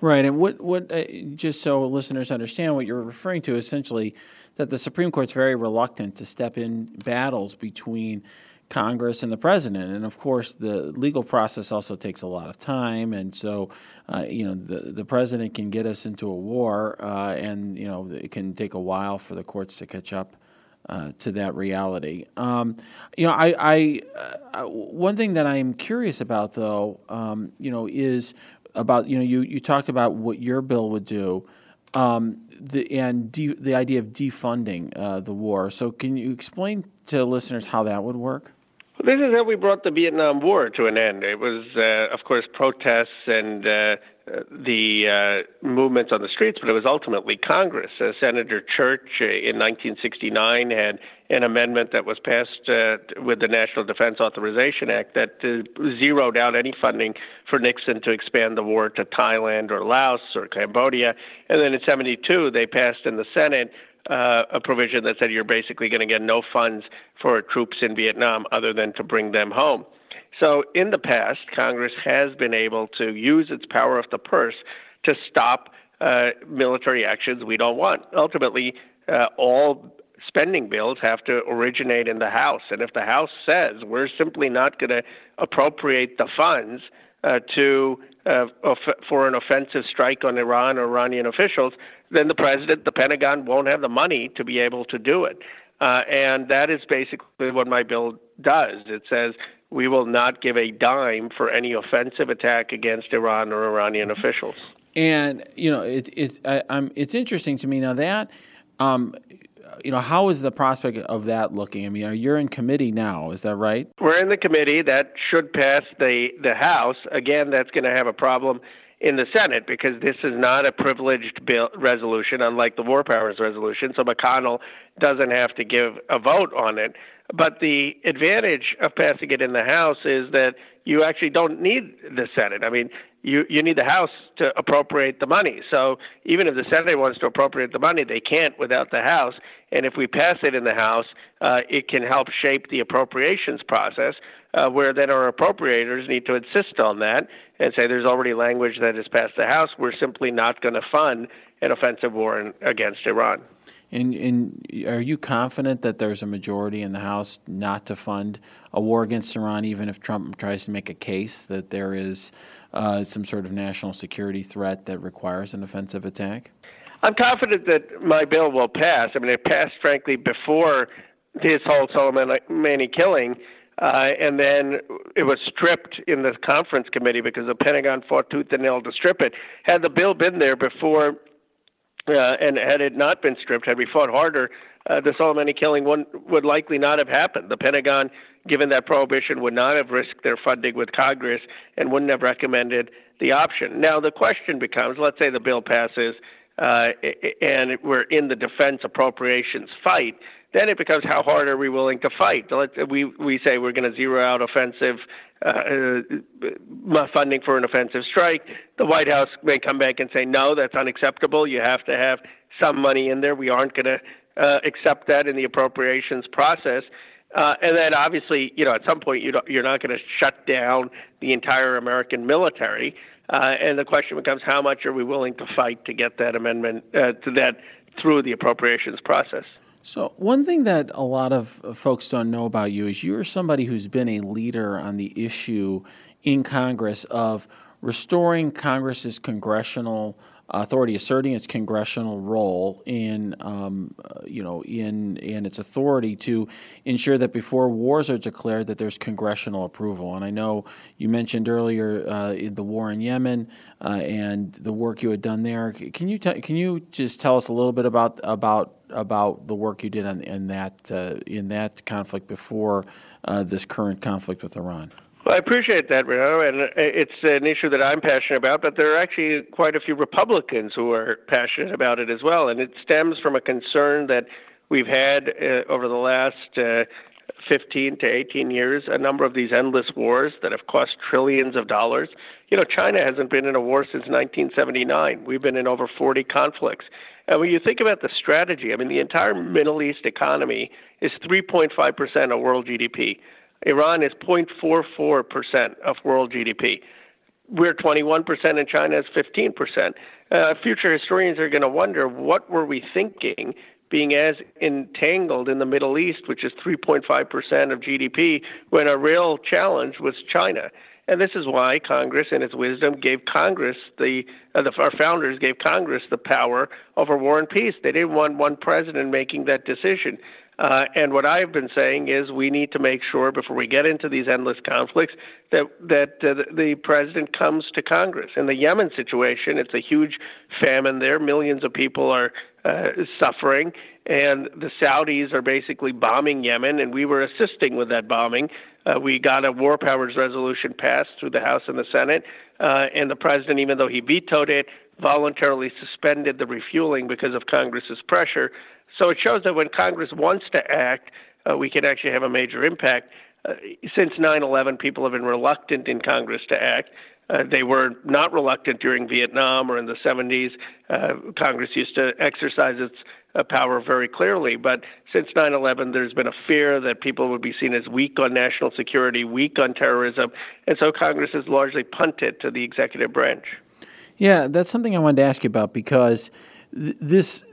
Right, and what, what uh, just so listeners understand what you're referring to, essentially, that the Supreme Court's very reluctant to step in battles between Congress and the president, and of course the legal process also takes a lot of time, and so uh, you know the the president can get us into a war, uh, and you know it can take a while for the courts to catch up uh, to that reality. Um, you know, I, I uh, one thing that I'm curious about, though, um, you know, is about you know you you talked about what your bill would do. Um, the, and de- the idea of defunding uh, the war. So can you explain to listeners how that would work? Well, this is how we brought the Vietnam War to an end. It was, uh, of course, protests and uh, the uh, movements on the streets, but it was ultimately Congress. Uh, Senator Church uh, in nineteen sixty-nine had an amendment that was passed uh, with the National Defense Authorization Act that uh, zeroed out any funding for Nixon to expand the war to Thailand or Laos or Cambodia. And then in seventy-two, they passed in the Senate uh, a provision that said you're basically going to get no funds for troops in Vietnam other than to bring them home. So in the past, Congress has been able to use its power of the purse to stop uh, military actions we don't want. Ultimately, uh, all spending bills have to originate in the House. And if the House says we're simply not going to appropriate the funds uh, to uh, of, for an offensive strike on Iran or Iranian officials, then the president, the Pentagon, won't have the money to be able to do it. Uh, and that is basically what my bill does. It says we will not give a dime for any offensive attack against Iran or Iranian officials. And you know, it's it's I, I'm it's interesting to me now that, um, you know, how is the prospect of that looking? I mean, you're in committee now, is that right? We're in the committee that should pass the the House. Again, that's going to have a problem in the Senate because this is not a privileged bill resolution, unlike the War Powers Resolution. So McConnell doesn't have to give a vote on it. But the advantage of passing it in the House is that you actually don't need the Senate. I mean, you, you need the House to appropriate the money. So even if the Senate wants to appropriate the money, they can't without the House. And if we pass it in the House, uh, it can help shape the appropriations process, uh, where then our appropriators need to insist on that and say there's already language that has passed the House. We're simply not going to fund an offensive war in, against Iran. And, and are you confident that there's a majority in the House not to fund a war against Iran, even if Trump tries to make a case that there is uh, some sort of national security threat that requires an offensive attack? I'm confident that my bill will pass. I mean, it passed, frankly, before this whole Soleimani killing, uh, and then it was stripped in the conference committee because the Pentagon fought tooth and nail to strip it. Had the bill been there before Uh, and had it not been stripped, had we fought harder, uh, the Soleimani killing one would likely not have happened. The Pentagon, given that prohibition, would not have risked their funding with Congress and wouldn't have recommended the option. Now, the question becomes, let's say the bill passes uh, and we're in the defense appropriations fight, then it becomes how hard are we willing to fight? Let's, we, we say we're going to zero out offensive Uh, funding for an offensive strike. The White House may come back and say, no, that's unacceptable. You have to have some money in there. We aren't going to uh, accept that in the appropriations process. Uh, and then obviously, you know, at some point you don't, you're not going to shut down the entire American military. Uh, and the question becomes, how much are we willing to fight to get that amendment uh, to that through the appropriations process? So one thing that a lot of folks don't know about you is you're somebody who's been a leader on the issue in Congress of restoring Congress's congressional authority, asserting its congressional role in, um, you know, in in its authority to ensure that before wars are declared that there's congressional approval. And I know you mentioned earlier uh, the war in Yemen uh, and the work you had done there. Can you t- can you just tell us a little bit about about about the work you did on, in that uh, in that conflict before uh, this current conflict with Iran? Well, I appreciate that, Renato, and it's an issue that I'm passionate about, but there are actually quite a few Republicans who are passionate about it as well, and it stems from a concern that we've had uh, over the last uh, fifteen to eighteen years, a number of these endless wars that have cost trillions of dollars. You know, China hasn't been in a war since nineteen seventy-nine. We've been in over forty conflicts. And when you think about the strategy, I mean, the entire Middle East economy is three point five percent of world G D P. Iran is zero point four four percent of world G D P. We're twenty-one percent and China is fifteen percent. Uh, future historians are going to wonder, what were we thinking being as entangled in the Middle East, which is three point five percent of G D P, when a real challenge was China? And this is why Congress, in its wisdom, gave Congress the, uh, the our founders gave Congress the power over war and peace. They didn't want one president making that decision. Uh, and what I've been saying is we need to make sure before we get into these endless conflicts that that uh, the president comes to Congress. In the Yemen situation, it's a huge famine there. Millions of people are uh, suffering, and the Saudis are basically bombing Yemen, and we were assisting with that bombing. Uh, we got a War Powers Resolution passed through the House and the Senate, uh, and the president, even though he vetoed it, voluntarily suspended the refueling because of Congress's pressure. So it shows that when Congress wants to act, uh, we can actually have a major impact. Uh, since nine eleven, people have been reluctant in Congress to act. Uh, they were not reluctant during Vietnam or in the seventies. Uh, Congress used to exercise its uh, power very clearly. But since nine eleven, there's been a fear that people would be seen as weak on national security, weak on terrorism. And so Congress is largely punted to the executive branch. Yeah, that's something I wanted to ask you about, because This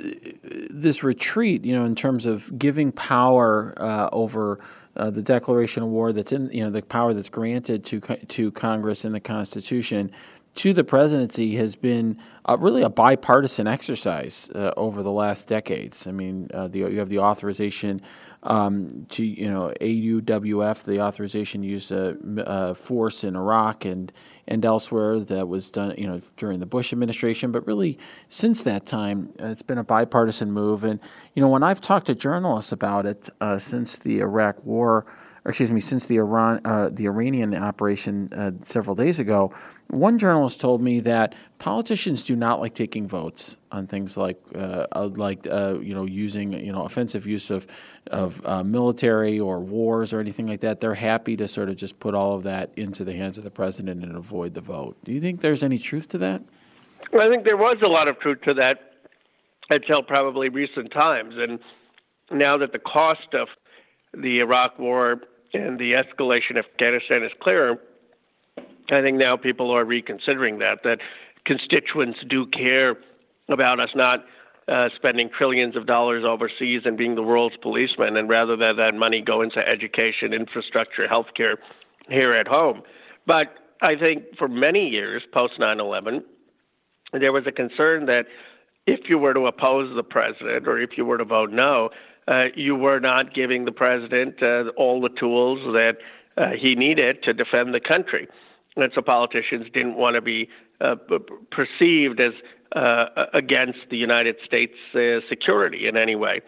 this retreat, you know, in terms of giving power uh, over uh, the declaration of war that's in, you know, the power that's granted to to Congress in the Constitution to the presidency has been uh, really a bipartisan exercise uh, over the last decades. I mean, uh, the, you have the authorization um, to, you know, A U W F, the authorization to use uh, uh, force in Iraq and and elsewhere that was done, you know, during the Bush administration. But really, since that time, uh, it's been a bipartisan move. And, you know, when I've talked to journalists about it uh, since the Iraq war, or excuse me, since the Iran, uh, the Iranian operation uh, several days ago, one journalist told me that politicians do not like taking votes on things like, uh, like uh, you know, using, you know, offensive use of of uh, military or wars or anything like that. They're happy to sort of just put all of that into the hands of the president and avoid the vote. Do you think there's any truth to that? Well, I think there was a lot of truth to that until probably recent times, and now that the cost of the Iraq war and the escalation in Afghanistan is clearer, I think now people are reconsidering that, that constituents do care about us not uh, spending trillions of dollars overseas and being the world's policeman, and rather that that money go into education, infrastructure, healthcare here at home. But I think for many years, post nine eleven, there was a concern that if you were to oppose the president or if you were to vote no, uh, you were not giving the president uh, all the tools that uh, he needed to defend the country. And so politicians didn't want to be uh, p- perceived as uh, against the United States uh, security in any way.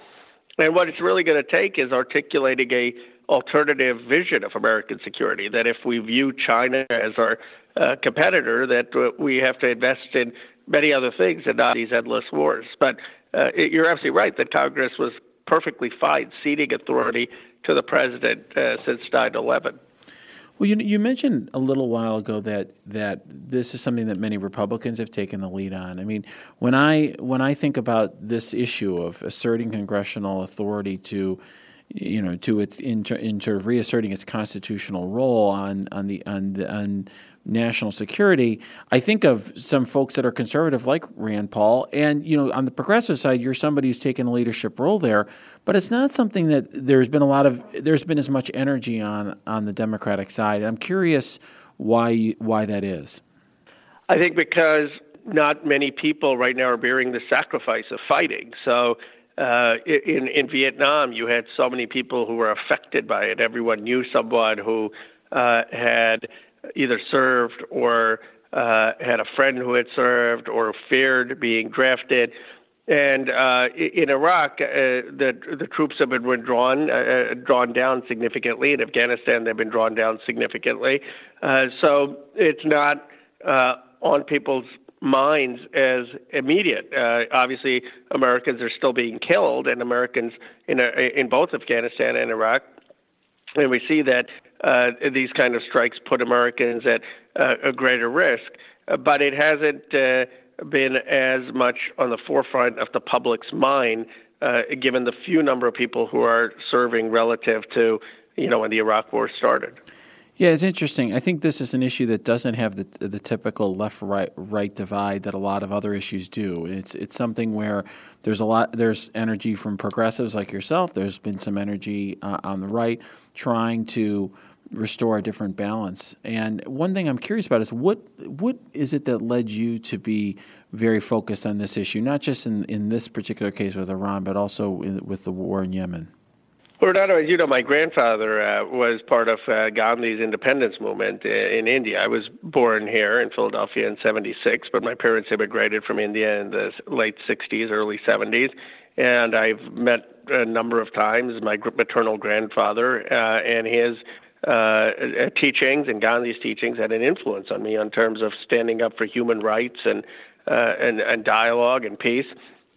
And what it's really going to take is articulating a alternative vision of American security, that if we view China as our uh, competitor, that uh, we have to invest in many other things and not these endless wars. But uh, it, you're absolutely right that Congress was perfectly fine ceding authority to the president uh, since nine eleven. Well, you, you mentioned a little while ago that that this is something that many Republicans have taken the lead on. I mean, when I when I think about this issue of asserting congressional authority to, you know, to its into into reasserting its constitutional role on on the on the on national security, I think of some folks that are conservative like Rand Paul, and, you know, on the progressive side, you're somebody who's taken a leadership role there, but it's not something that there's been a lot of there's been as much energy on on the Democratic side. I'm curious why why that is. I think because not many people right now are bearing the sacrifice of fighting. So uh, in in Vietnam, you had so many people who were affected by it. Everyone knew someone who uh, had either served or uh, had a friend who had served or feared being drafted. And uh, in Iraq, uh, the the troops have been withdrawn, uh, drawn down significantly. In Afghanistan, they've been drawn down significantly. Uh, so it's not uh, on people's minds as immediate. Uh, obviously, Americans are still being killed, and Americans in, a, in both Afghanistan and Iraq And we see that uh, these kind of strikes put Americans at uh, a greater risk, uh, but it hasn't uh, been as much on the forefront of the public's mind, uh, given the few number of people who are serving relative to, you know, when the Iraq War started. Yeah, it's interesting. I think this is an issue that doesn't have the the typical left-right right divide that a lot of other issues do. It's it's something where there's a lot there's energy from progressives like yourself. There's been some energy uh, on the right trying to restore a different balance. And one thing I'm curious about is what what is it that led you to be very focused on this issue, not just in, in this particular case with Iran, but also in, with the war in Yemen? Well, Renato, as you know, my grandfather uh, was part of uh, Gandhi's independence movement in India. I was born here in Philadelphia in seventy-six, but my parents immigrated from India in the late sixties, early seventies. And I've met a number of times my maternal grandfather uh, and his uh, teachings and Gandhi's teachings had an influence on me in terms of standing up for human rights and uh, and, and dialogue and peace.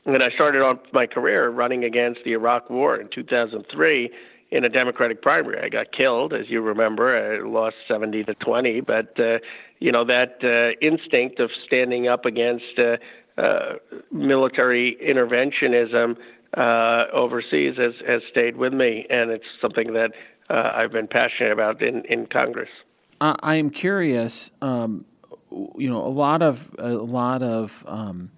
And I started off my career running against the Iraq War in two thousand three in a Democratic primary. I got killed, as you remember. I lost seventy to twenty. But, uh, you know, that uh, instinct of standing up against uh, uh, military interventionism uh, overseas has, has stayed with me. And it's something that uh, I've been passionate about in, in Congress. I, I am curious, um, you know, a lot of a lot of um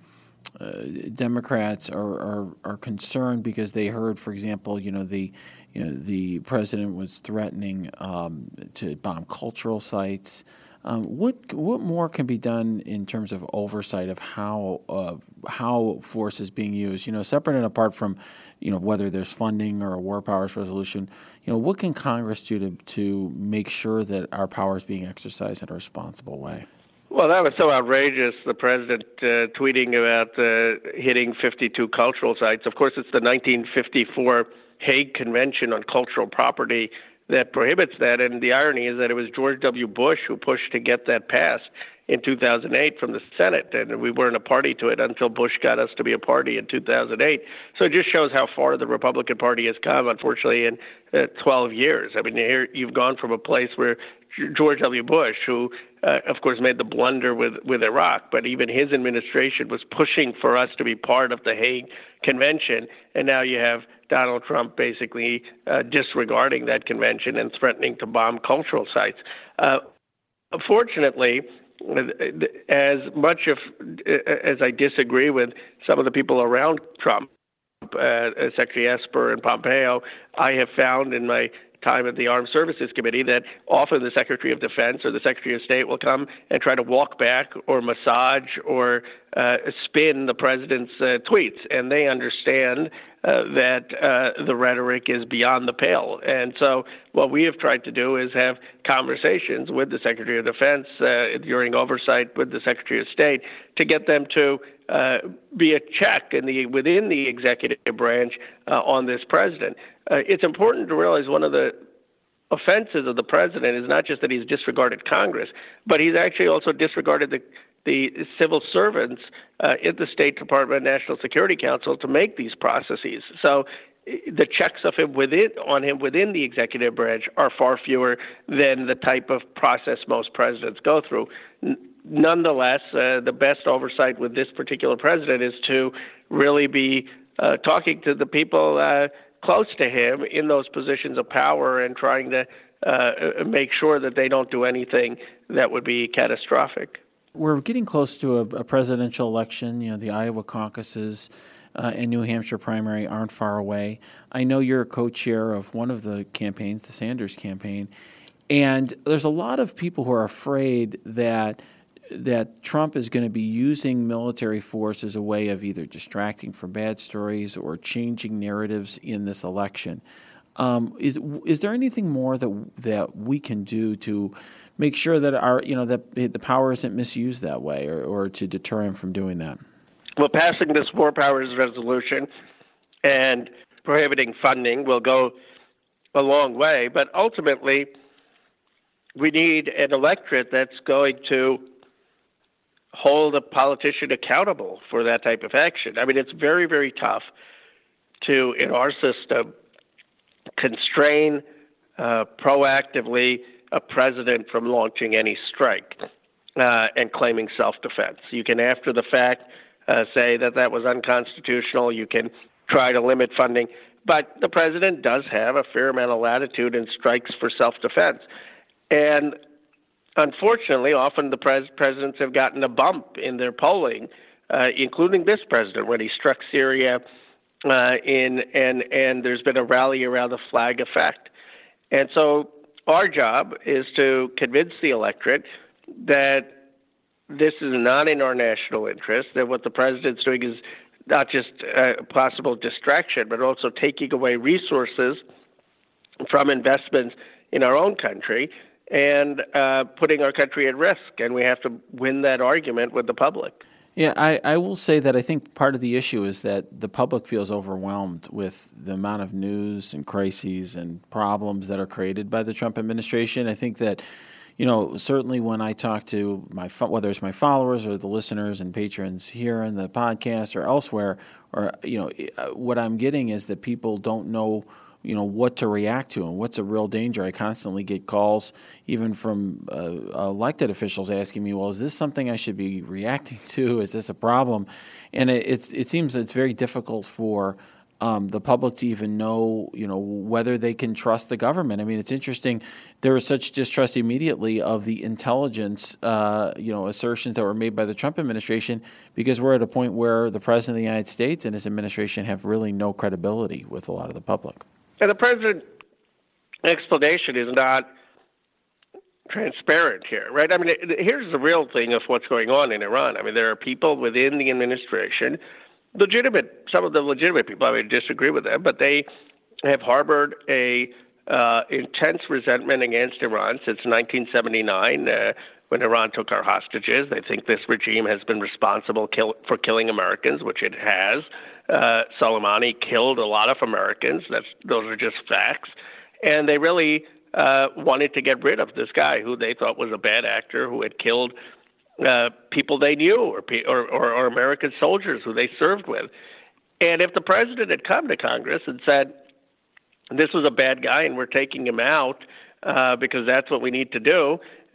Uh, Democrats are, are are concerned because they heard, for example, you know the you know the president was threatening um, to bomb cultural sites. Um, what what more can be done in terms of oversight of how uh, how force is being used? You know, separate and apart from you know whether there's funding or a War Powers Resolution. You know, what can Congress do to to make sure that our power is being exercised in a responsible way? Well, that was so outrageous, the president uh, tweeting about uh, hitting fifty-two cultural sites. Of course, it's the nineteen fifty-four Hague Convention on Cultural Property that prohibits that, and the irony is that it was George W. Bush who pushed to get that passed in two thousand eight from the Senate, and we weren't a party to it until Bush got us to be a party in two thousand eight. So it just shows how far the Republican Party has come, unfortunately, in uh, twelve years. I mean, here you've gone from a place where George W. Bush, who, uh, of course, made the blunder with, with Iraq, but even his administration was pushing for us to be part of the Hague Convention, and now you have Donald Trump basically uh, disregarding that convention and threatening to bomb cultural sites. Uh, fortunately, as much of, as I disagree with some of the people around Trump, uh, Secretary Esper and Pompeo, I have found in my time at the Armed Services Committee that often the Secretary of Defense or the Secretary of State will come and try to walk back or massage or uh, spin the president's uh, tweets. And they understand uh, that uh, the rhetoric is beyond the pale. And so what we have tried to do is have conversations with the Secretary of Defense uh, during oversight with the Secretary of State to get them to Uh, be a check in the within the executive branch uh, on this president. Uh, it's important to realize one of the offenses of the president is not just that he's disregarded Congress, but he's actually also disregarded the the civil servants uh, at the State Department, National Security Council to make these processes. So the checks of him within on him within the executive branch are far fewer than the type of process most presidents go through. Nonetheless, uh, the best oversight with this particular president is to really be uh, talking to the people uh, close to him in those positions of power and trying to uh, make sure that they don't do anything that would be catastrophic. We're getting close to a, a presidential election. You know, the Iowa caucuses uh, and New Hampshire primary aren't far away. I know you're a co-chair of one of the campaigns, the Sanders campaign, and there's a lot of people who are afraid that that Trump is going to be using military force as a way of either distracting from bad stories or changing narratives in this election. Um, is is there anything more that that we can do to make sure that our you know that the power isn't misused that way, or, or to deter him from doing that? Well, passing this War Powers Resolution and prohibiting funding will go a long way, but ultimately we need an electorate that's going to hold a politician accountable for that type of action. I mean, it's very, very tough to, in our system, constrain uh, uh, proactively a president from launching any strike uh, and claiming self-defense. You can, after the fact, uh, say that that was unconstitutional. You can try to limit funding. But the president does have a fair amount of latitude in strikes for self-defense. And unfortunately, often the pres- presidents have gotten a bump in their polling, uh, including this president when he struck Syria, uh, in and and there's been a rally around the flag effect. And so our job is to convince the electorate that this is not in our national interest, that what the president's doing is not just a possible distraction, but also taking away resources from investments in our own country and uh, putting our country at risk. And we have to win that argument with the public. Yeah, I, I will say that I think part of the issue is that the public feels overwhelmed with the amount of news and crises and problems that are created by the Trump administration. I think that, you know, certainly when I talk to my, whether it's my followers or the listeners and patrons here in the podcast or elsewhere, or, you know, what I'm getting is that people don't know, you know, what to react to and what's a real danger. I constantly get calls even from uh, elected officials asking me, well, is this something I should be reacting to? Is this a problem? And it, it's, it seems it's very difficult for Um, the public to even know, you know, whether they can trust the government. I mean, it's interesting. There was such distrust immediately of the intelligence, uh, you know, assertions that were made by the Trump administration, because we're at a point where the president of the United States and his administration have really no credibility with a lot of the public. And the president's explanation is not transparent here, right? I mean, it, it, here's the real thing of what's going on in Iran. I mean, there are people within the administration, legitimate, some of the legitimate people, I mean, disagree with them, but they have harbored a uh, intense resentment against Iran since nineteen seventy-nine, uh, when Iran took our hostages. They think this regime has been responsible kill- for killing Americans, which it has. Uh, Soleimani killed a lot of Americans. That's, those are just facts. And they really uh, wanted to get rid of this guy who they thought was a bad actor, who had killed Uh, people they knew or, or, or American soldiers who they served with. And if the president had come to Congress and said, this was a bad guy and we're taking him out uh, because that's what we need to do,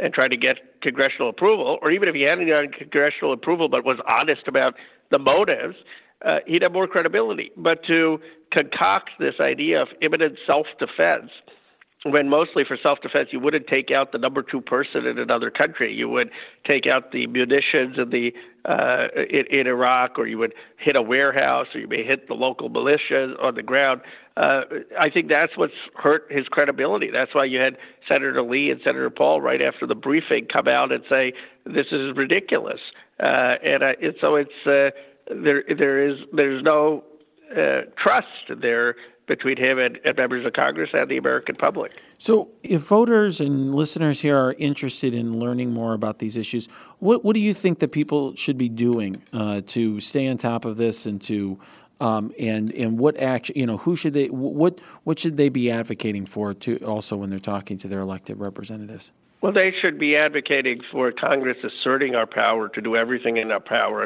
and try to get congressional approval, or even if he hadn't gotten congressional approval but was honest about the motives, uh, he'd have more credibility. But to concoct this idea of imminent self-defense, when mostly for self-defense, you wouldn't take out the number two person in another country. You would take out the munitions in, the, uh, in, in Iraq, or you would hit a warehouse, or you may hit the local militias on the ground. Uh, I think that's what's hurt his credibility. That's why you had Senator Lee and Senator Paul right after the briefing come out and say, this is ridiculous. Uh, and, I, and so it's uh, there. There is there's no uh, trust there between him and, and members of Congress and the American public. So if voters and listeners here are interested in learning more about these issues, what, what do you think that people should be doing uh, to stay on top of this, and to um, and and what action, you know, who should they, what what should they be advocating for to also when they're talking to their elected representatives? Well, they should be advocating for Congress asserting our power to do everything in our power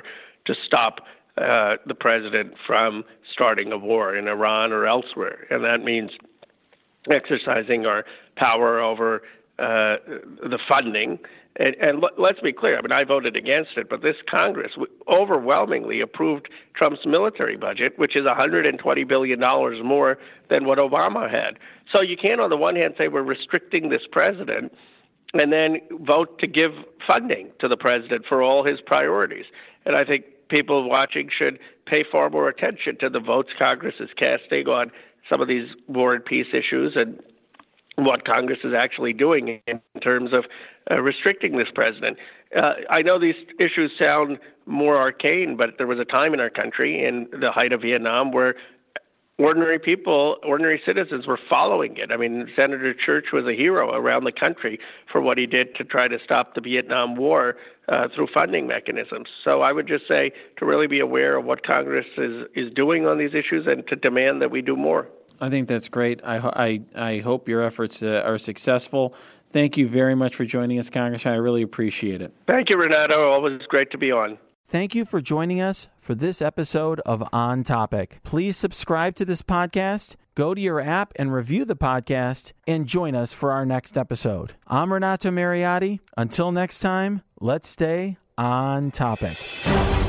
to stop Uh, the president from starting a war in Iran or elsewhere. And that means exercising our power over uh, the funding. And, and let's be clear, I mean, I voted against it, but this Congress overwhelmingly approved Trump's military budget, which is one hundred twenty billion dollars more than what Obama had. So you can't, on the one hand, say we're restricting this president and then vote to give funding to the president for all his priorities. And I think people watching should pay far more attention to the votes Congress is casting on some of these war and peace issues, and what Congress is actually doing in terms of uh, restricting this president. Uh, I know these issues sound more arcane, but there was a time in our country in the height of Vietnam where ordinary people, ordinary citizens were following it. I mean, Senator Church was a hero around the country for what he did to try to stop the Vietnam War uh, through funding mechanisms. So I would just say to really be aware of what Congress is, is doing on these issues, and to demand that we do more. I think that's great. I, ho- I, I hope your efforts uh, are successful. Thank you very much for joining us, Congressman. I really appreciate it. Thank you, Renato. Always great to be on. Thank you for joining us for this episode of On Topic. Please subscribe to this podcast, go to your app and review the podcast, and join us for our next episode. I'm Renato Mariotti. Until next time, let's stay on topic.